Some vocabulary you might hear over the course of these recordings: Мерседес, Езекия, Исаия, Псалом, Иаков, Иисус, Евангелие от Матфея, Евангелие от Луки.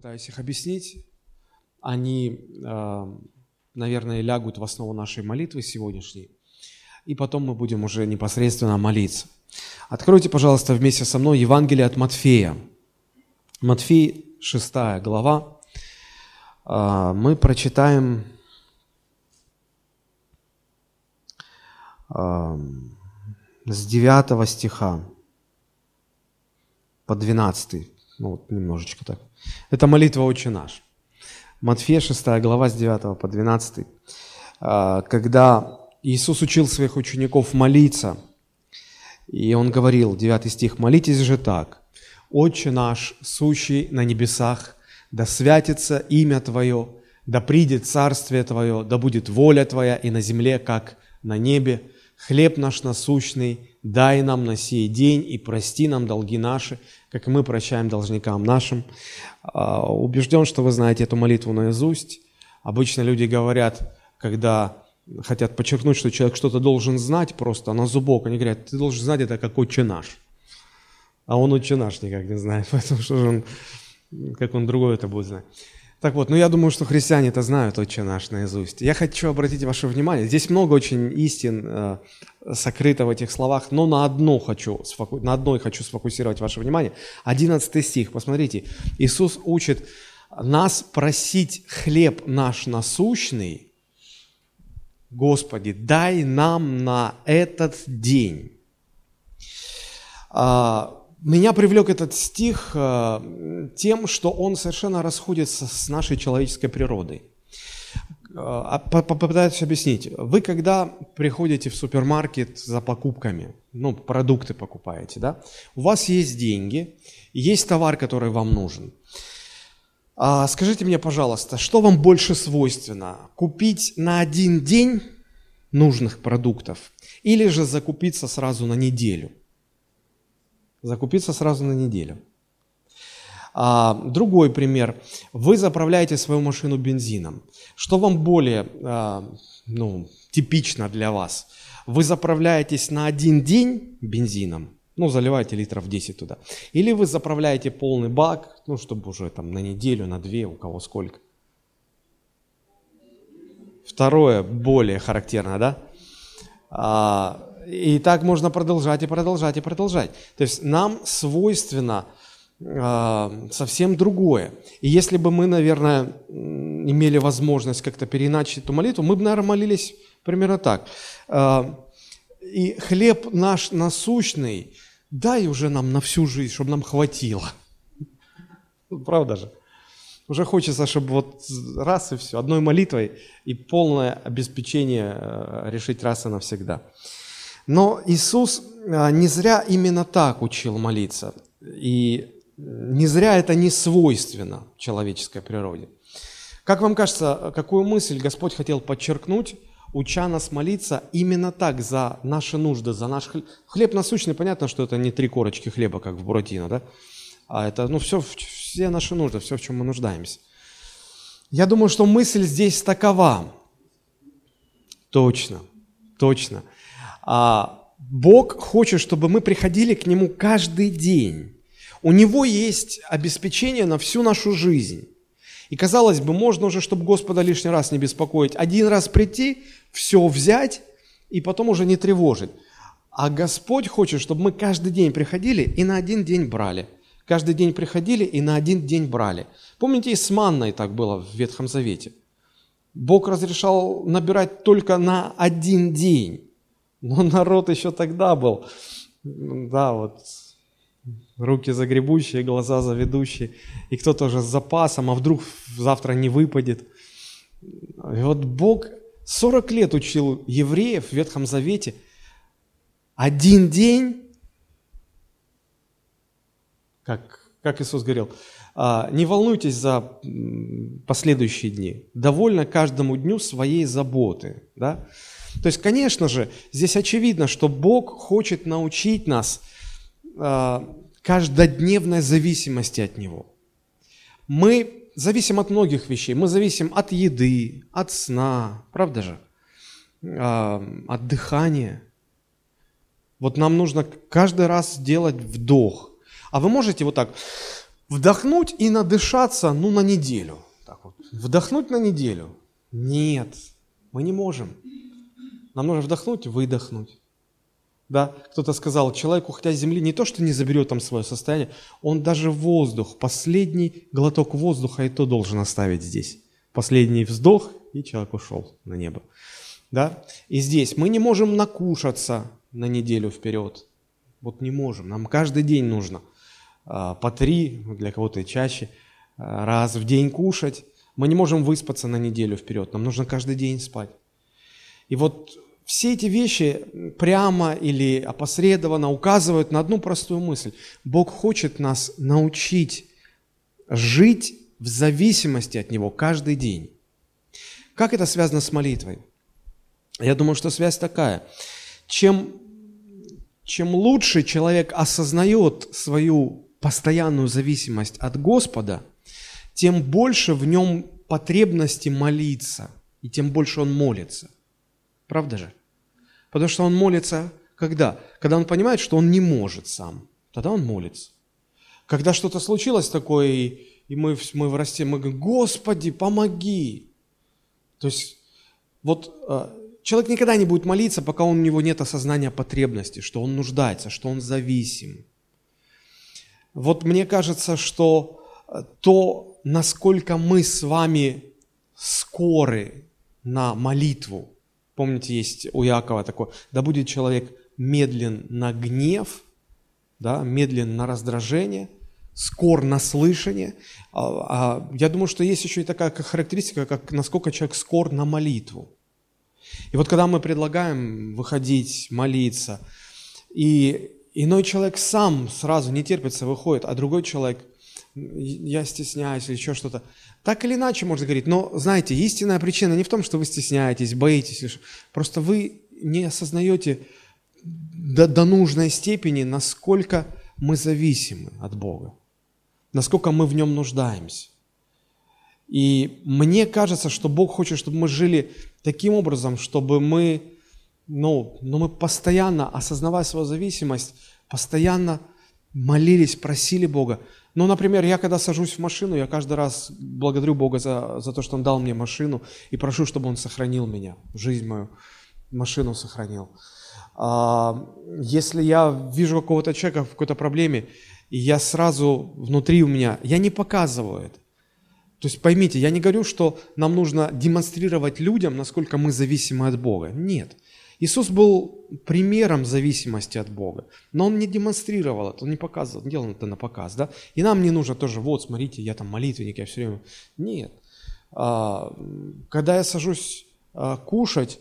пытаюсь их объяснить. Они, наверное, лягут в основу нашей молитвы сегодняшней. И потом мы будем уже непосредственно молиться. Откройте, пожалуйста, вместе со мной Евангелие от Матфея. Матфей, 6 глава. Мы прочитаем с 9 стиха по 12. Ну, вот немножечко так. Это молитва «Отче наш». Матфея, 6 глава, с 9 по 12. Когда Иисус учил своих учеников молиться, и Он говорил, 9 стих, «Молитесь же так, Отче наш, сущий на небесах, да святится имя Твое, да придет царствие Твое, да будет воля Твоя и на земле, как на небе. Хлеб наш насущный дай нам на сей день и прости нам долги наши, как и мы прощаем должникам нашим». Убежден, что вы знаете эту молитву наизусть. Обычно люди говорят, когда хотят подчеркнуть, что человек что-то должен знать просто на зубок, они говорят, ты должен знать это как Отче наш. А он Отче наш никак не знает, поэтому что же он, как он другой это будет знать. Так вот, я думаю, что христиане это знают, Отче наш, наизусть. Я хочу обратить ваше внимание, здесь много очень истин сокрыто в этих словах, но на одной хочу сфокусировать ваше внимание. 11 стих, посмотрите, Иисус учит нас просить хлеб наш насущный, Господи, дай нам на этот день. Меня привлек этот стих тем, что он совершенно расходится с нашей человеческой природой. Попытаюсь объяснить. Вы когда приходите в супермаркет за покупками, продукты покупаете, да? У вас есть деньги, есть товар, который вам нужен. Скажите мне, пожалуйста, что вам больше свойственно? Купить на один день нужных продуктов или же закупиться сразу на неделю? Закупиться сразу на неделю. Другой пример. Вы заправляете свою машину бензином. Что вам более типично для вас? Вы заправляетесь на один день бензином, заливаете литров 10 туда. Или вы заправляете полный бак, чтобы уже там на неделю, на две, у кого сколько. Второе более характерно, да? И так можно продолжать. То есть нам свойственно совсем другое. И если бы мы, наверное, имели возможность как-то переначить эту молитву, мы бы, наверное, молились примерно так. И хлеб наш насущный дай уже нам на всю жизнь, чтобы нам хватило. Правда же? Уже хочется, чтобы раз и все, одной молитвой и полное обеспечение решить раз и навсегда. Но Иисус не зря именно так учил молиться, и не зря это не свойственно человеческой природе. Как вам кажется, какую мысль Господь хотел подчеркнуть, уча нас молиться именно так за наши нужды, за наш хлеб? Хлеб насущный, понятно, что это не 3 корочки хлеба, как в Буратино, да? А это все наши нужды, все, в чем мы нуждаемся. Я думаю, что мысль здесь такова. Точно. Бог хочет, чтобы мы приходили к Нему каждый день. У Него есть обеспечение на всю нашу жизнь. И, казалось бы, можно уже, чтобы Господа лишний раз не беспокоить, один раз прийти, все взять и потом уже не тревожить. А Господь хочет, чтобы мы каждый день приходили и на один день брали. Каждый день приходили и на один день брали. Помните, и с манной так было в Ветхом Завете. Бог разрешал набирать только на один день. Но народ еще тогда был, руки загребущие, глаза заведущие, и кто-то уже с запасом, а вдруг завтра не выпадет. И Бог 40 лет учил евреев в Ветхом Завете, один день, как Иисус говорил, не волнуйтесь за последующие дни, довольно каждому дню своей заботы, да? То есть, конечно же, здесь очевидно, что Бог хочет научить нас каждодневной зависимости от Него. Мы зависим от многих вещей. Мы зависим от еды, от сна, правда же? От дыхания. Нам нужно каждый раз делать вдох. А вы можете так Вдохнуть и надышаться, на неделю. Так вот. Вдохнуть на неделю? Нет, мы не можем. Нам нужно вдохнуть, выдохнуть. Да, кто-то сказал, человеку, хотя земли не то, что не заберет там свое состояние, он даже воздух, последний глоток воздуха и то должен оставить здесь. Последний вздох, и человек ушел на небо. Да? И здесь мы не можем накушаться на неделю вперед. Вот не можем, нам каждый день нужно по 3, для кого-то и чаще, раз в день кушать. Мы не можем выспаться на неделю вперед, нам нужно каждый день спать. И вот все эти вещи прямо или опосредованно указывают на одну простую мысль. Бог хочет нас научить жить в зависимости от Него каждый день. Как это связано с молитвой? Я думаю, что связь такая. Чем лучше человек осознает свою постоянную зависимость от Господа, тем больше в нем потребности молиться, и тем больше он молится. Правда же? Потому что он молится когда? Когда он понимает, что он не может сам. Тогда он молится. Когда что-то случилось такое, и мы врасти, мы говорим, Господи, помоги. То есть вот человек никогда не будет молиться, пока у него нет осознания потребности, что он нуждается, что он зависим. Вот мне кажется, что то, насколько мы с вами скоры на молитву, помните, есть у Иакова такое, да будет человек медлен на гнев, да, медлен на раздражение, скор на слышание. Я думаю, что есть еще и такая характеристика, как насколько человек скор на молитву. И вот когда мы предлагаем выходить, молиться, и иной человек сам сразу не терпится, выходит, а другой человек, я стесняюсь или еще что-то. Так или иначе, можно говорить, но, знаете, истинная причина не в том, что вы стесняетесь, боитесь, лишь просто вы не осознаете до нужной степени, насколько мы зависимы от Бога, насколько мы в Нем нуждаемся. И мне кажется, что Бог хочет, чтобы мы жили таким образом, чтобы мы, мы постоянно, осознавая свою зависимость, постоянно молились, просили Бога. Например, я когда сажусь в машину, я каждый раз благодарю Бога за то, что Он дал мне машину, и прошу, чтобы Он сохранил меня, жизнь мою, машину сохранил. Если я вижу какого-то человека в какой-то проблеме, и я сразу внутри у меня, я не показываю это. То есть поймите, я не говорю, что нам нужно демонстрировать людям, насколько мы зависимы от Бога. Нет. Иисус был примером зависимости от Бога, но Он не демонстрировал это, Он не показывал, не делал это на показ, да? И нам не нужно тоже, вот, смотрите, я там молитвенник, я все время... Нет. Когда я сажусь кушать,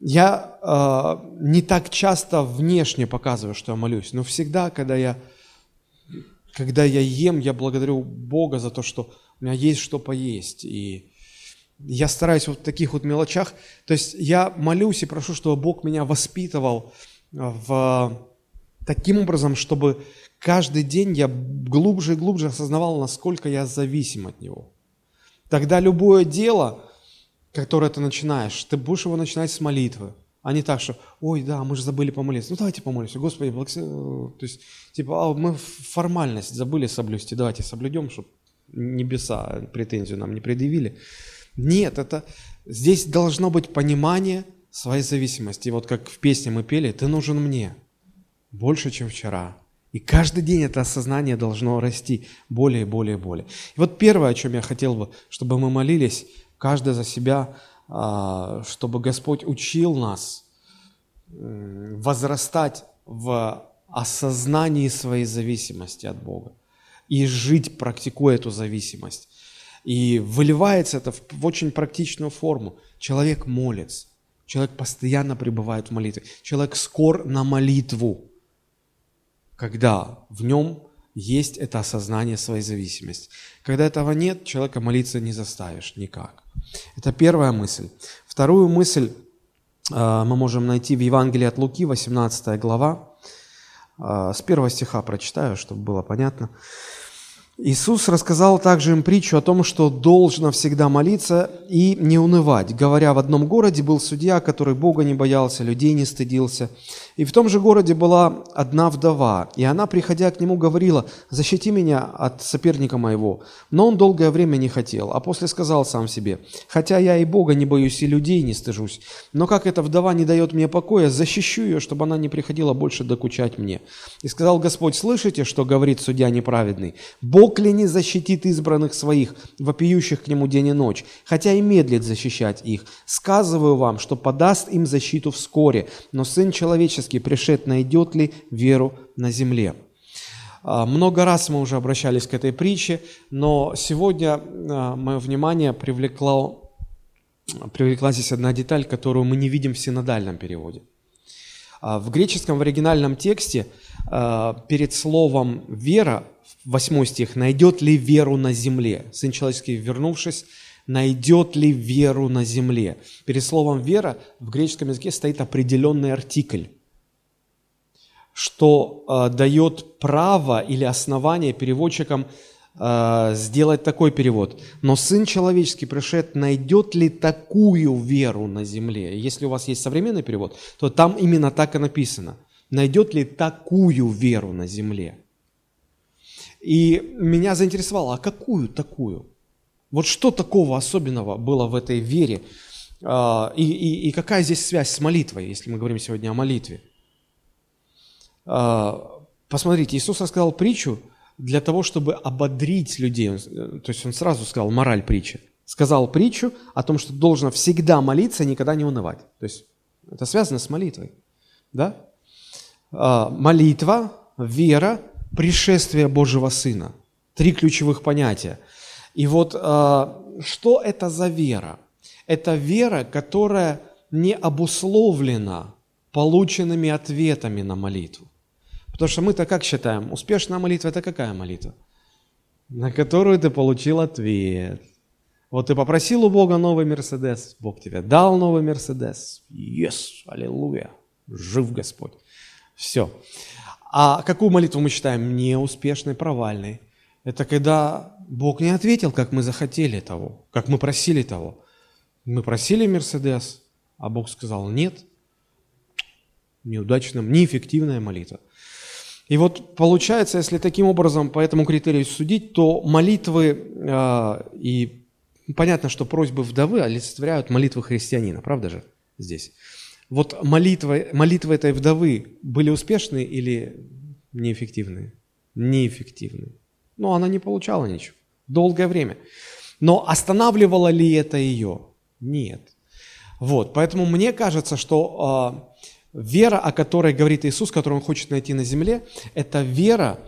я не так часто внешне показываю, что я молюсь, но всегда, когда я ем, я благодарю Бога за то, что у меня есть что поесть, и... Я стараюсь в таких мелочах, то есть я молюсь и прошу, чтобы Бог меня воспитывал таким образом, чтобы каждый день я глубже и глубже осознавал, насколько я зависим от Него. Тогда любое дело, которое ты начинаешь, ты будешь его начинать с молитвы, а не так, что «Ой, да, мы же забыли помолиться, давайте помолимся, Господи, благослови». То есть мы формальность забыли соблюсти, давайте соблюдем, чтобы небеса претензию нам не предъявили. Нет, здесь должно быть понимание своей зависимости. И вот как в песне мы пели «Ты нужен мне больше, чем вчера». И каждый день это осознание должно расти более и более и более. И вот первое, о чем я хотел бы, чтобы мы молились, каждый за себя, чтобы Господь учил нас возрастать в осознании своей зависимости от Бога и жить, практикуя эту зависимость. И выливается это в очень практичную форму. Человек молится, человек постоянно пребывает в молитве, человек скор на молитву, когда в нем есть это осознание своей зависимости. Когда этого нет, человека молиться не заставишь никак. Это первая мысль. Вторую мысль мы можем найти в Евангелии от Луки, 18 глава. С 1 стиха прочитаю, чтобы было понятно. Иисус рассказал также им притчу о том, что должно всегда молиться и не унывать, говоря: в одном городе был судья, который Бога не боялся, людей не стыдился. И в том же городе была одна вдова, и она, приходя к нему, говорила: защити меня от соперника моего. Но он долгое время не хотел, а после сказал сам себе: хотя я и Бога не боюсь, и людей не стыжусь, но как эта вдова не дает мне покоя, защищу ее, чтобы она не приходила больше докучать мне. И сказал Господь: слышите, что говорит судья неправедный? Бог ли не защитит избранных своих, вопиющих к нему день и ночь, хотя и медлит защищать их? Сказываю вам, что подаст им защиту вскоре, но Сын Человеческий пришед, найдет ли веру на земле? Много раз мы уже обращались к этой притче, но сегодня мое внимание привлекла здесь одна деталь, которую мы не видим в синодальном переводе. В греческом, в оригинальном тексте перед словом «вера», 8 стих, «найдет ли веру на земле?» Сын человеческий, вернувшись, «найдет ли веру на земле?» Перед словом «вера» в греческом языке стоит определенный артикль, что дает право или основание переводчикам сделать такой перевод. «Но Сын Человеческий пришед, найдет ли такую веру на земле?» Если у вас есть современный перевод, то там именно так и написано. «Найдет ли такую веру на земле?» И меня заинтересовало, а какую такую? Вот что такого особенного было в этой вере? И какая здесь связь с молитвой, если мы говорим сегодня о молитве? Посмотрите, Иисус рассказал притчу для того, чтобы ободрить людей. То есть Он сразу сказал мораль притчи. Сказал притчу о том, что должно всегда молиться и никогда не унывать. То есть это связано с молитвой. Да? Молитва, вера, пришествие Божьего Сына. Три ключевых понятия. И вот что это за вера? Это вера, которая не обусловлена полученными ответами на молитву. Потому что мы-то как считаем? Успешная молитва – это какая молитва? На которую ты получил ответ. Вот ты попросил у Бога новый Мерседес, Бог тебе дал новый Мерседес. Yes, аллилуйя, жив Господь. Все. А какую молитву мы считаем неуспешной, провальной? Это когда Бог не ответил, как мы захотели того, как мы просили того. Мы просили Мерседес, а Бог сказал нет. Неудачная, неэффективная молитва. И вот получается, если таким образом, по этому критерию судить, то молитвы, и понятно, что просьбы вдовы олицетворяют молитвы христианина, правда же, здесь? Вот молитвы этой вдовы были успешные или неэффективные? Неэффективные. Но она не получала ничего. Долгое время. Но останавливало ли это ее? Нет. Вот. Поэтому мне кажется, что вера, о которой говорит Иисус, которую Он хочет найти на земле, это вера,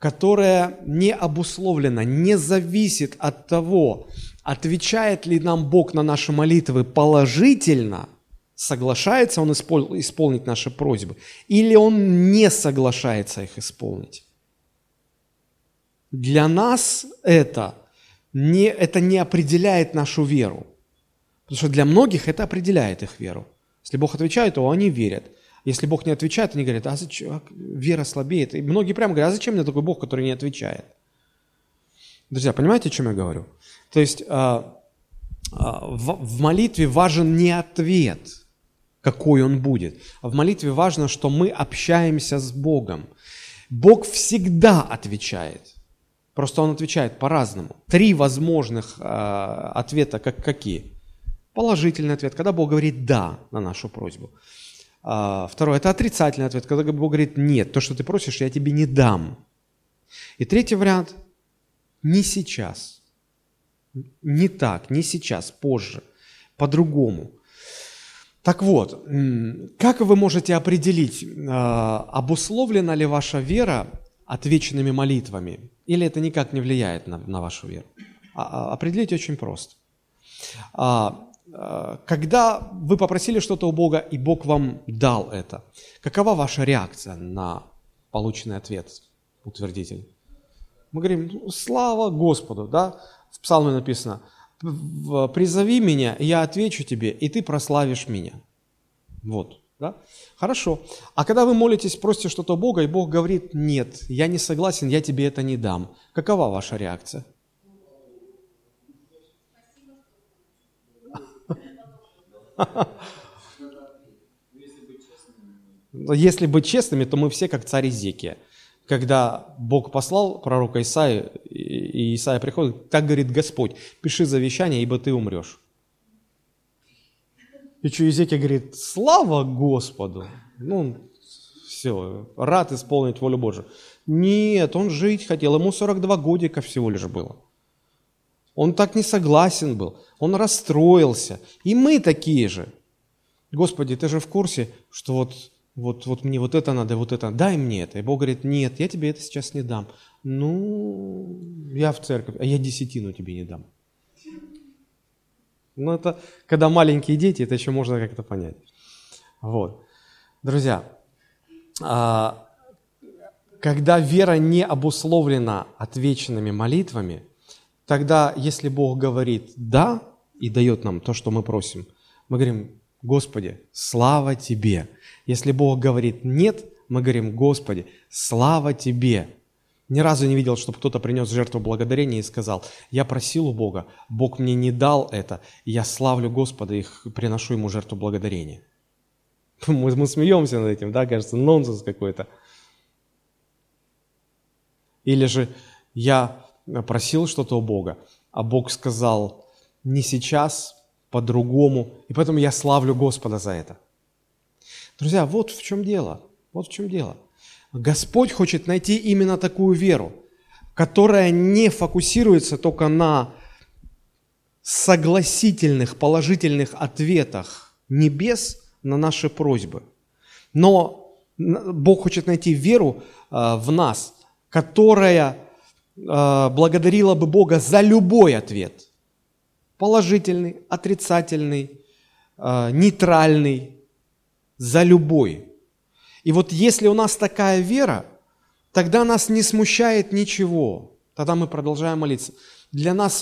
которая не обусловлена, не зависит от того, отвечает ли нам Бог на наши молитвы положительно, соглашается Он исполнить наши просьбы, или Он не соглашается их исполнить. Для нас это не определяет нашу веру. Потому что для многих это определяет их веру. Если Бог отвечает, то они верят. Если Бог не отвечает, они говорят, а зачем? Вера слабеет. И многие прямо говорят, а зачем мне такой Бог, который не отвечает? Друзья, понимаете, о чем я говорю? То есть в молитве важен не ответ, какой он будет. А в молитве важно, что мы общаемся с Богом. Бог всегда отвечает. Просто Он отвечает по-разному. Три возможных ответа какие? Положительный ответ, когда Бог говорит «да» на нашу просьбу. Второе – это отрицательный ответ, когда Бог говорит «нет, то, что ты просишь, я тебе не дам». И третий вариант – не сейчас. Не так, не сейчас, позже, по-другому. Так вот, как вы можете определить, обусловлена ли ваша вера отвеченными молитвами, или это никак не влияет на вашу веру? Определить очень просто. Когда вы попросили что-то у Бога, и Бог вам дал это, какова ваша реакция на полученный ответ, утвердитель? Мы говорим, слава Господу, да? В Псалме написано, «Призови меня, я отвечу тебе, и ты прославишь меня». Вот. Да? Хорошо. А когда вы молитесь, просите что-то Бога, и Бог говорит: нет, я не согласен, я тебе это не дам. Какова ваша реакция? Если быть честными, то мы все как царь Езекия. Когда Бог послал пророка Исаию, и Исаия приходит, так говорит Господь: пиши завещание, ибо ты умрешь. И что, Езекия говорит: слава Господу! Ну, все, рад исполнить волю Божию. Нет, он жить хотел, ему 42 годика всего лишь было. Он так не согласен был, он расстроился. И мы такие же. Господи, ты же в курсе, что вот мне вот это надо, вот это, дай мне это. И Бог говорит: нет, я тебе это сейчас не дам. Ну, я в церковь, а я десятину тебе не дам. Но это, когда маленькие дети, это еще можно как-то понять. Вот. Друзья, когда вера не обусловлена отвеченными молитвами, тогда, если Бог говорит «да» и дает нам то, что мы просим, мы говорим: Господи, слава Тебе. Если Бог говорит «нет», мы говорим: Господи, слава Тебе. Ни разу не видел, чтобы кто-то принес жертву благодарения и сказал: я просил у Бога, Бог мне не дал это, я славлю Господа и приношу Ему жертву благодарения. Мы смеемся над этим, да, кажется, нонсенс какой-то. Или же я просил что-то у Бога, а Бог сказал: не сейчас, по-другому, и поэтому я славлю Господа за это. Друзья, вот в чем дело, вот в чем дело. Господь хочет найти именно такую веру, которая не фокусируется только на согласительных, положительных ответах небес на наши просьбы. Но Бог хочет найти веру в нас, которая благодарила бы Бога за любой ответ. Положительный, отрицательный, нейтральный, за любой. И вот если у нас такая вера, тогда нас не смущает ничего. Тогда мы продолжаем молиться. Для нас,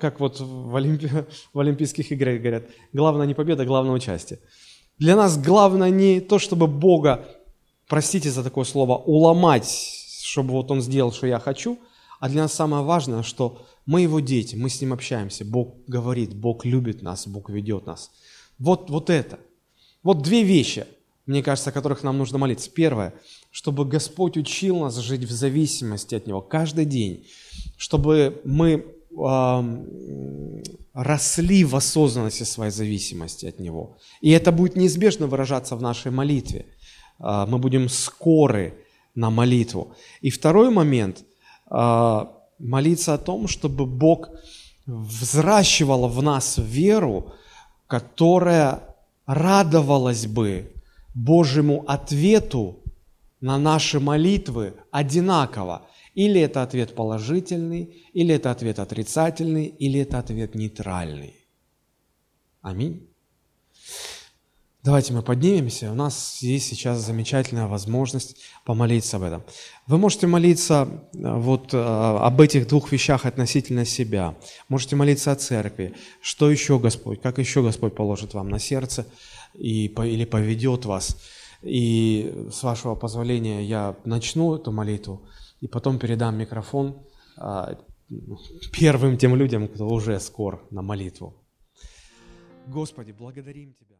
как вот в Олимпийских играх говорят, главное не победа, главное участие. Для нас главное не то, чтобы Бога, простите за такое слово, уломать, чтобы вот Он сделал, что я хочу, а для нас самое важное, что мы Его дети, мы с Ним общаемся, Бог говорит, Бог любит нас, Бог ведет нас. Вот это. Вот две вещи, мне кажется, о которых нам нужно молиться. Первое, чтобы Господь учил нас жить в зависимости от Него каждый день, чтобы мы росли в осознанности своей зависимости от Него. И это будет неизбежно выражаться в нашей молитве. Мы будем скоры на молитву. И второй момент, молиться о том, чтобы Бог взращивал в нас веру, которая радовалась бы Божьему ответу на наши молитвы одинаково. Или это ответ положительный, или это ответ отрицательный, или это ответ нейтральный. Аминь. Давайте мы поднимемся. У нас есть сейчас замечательная возможность помолиться об этом. Вы можете молиться вот об этих двух вещах относительно себя. Можете молиться о церкви. Что еще Господь, как еще Господь положит вам на сердце или поведет вас. И с вашего позволения я начну эту молитву и потом передам микрофон первым тем людям, кто уже скор на молитву. Господи, благодарим Тебя.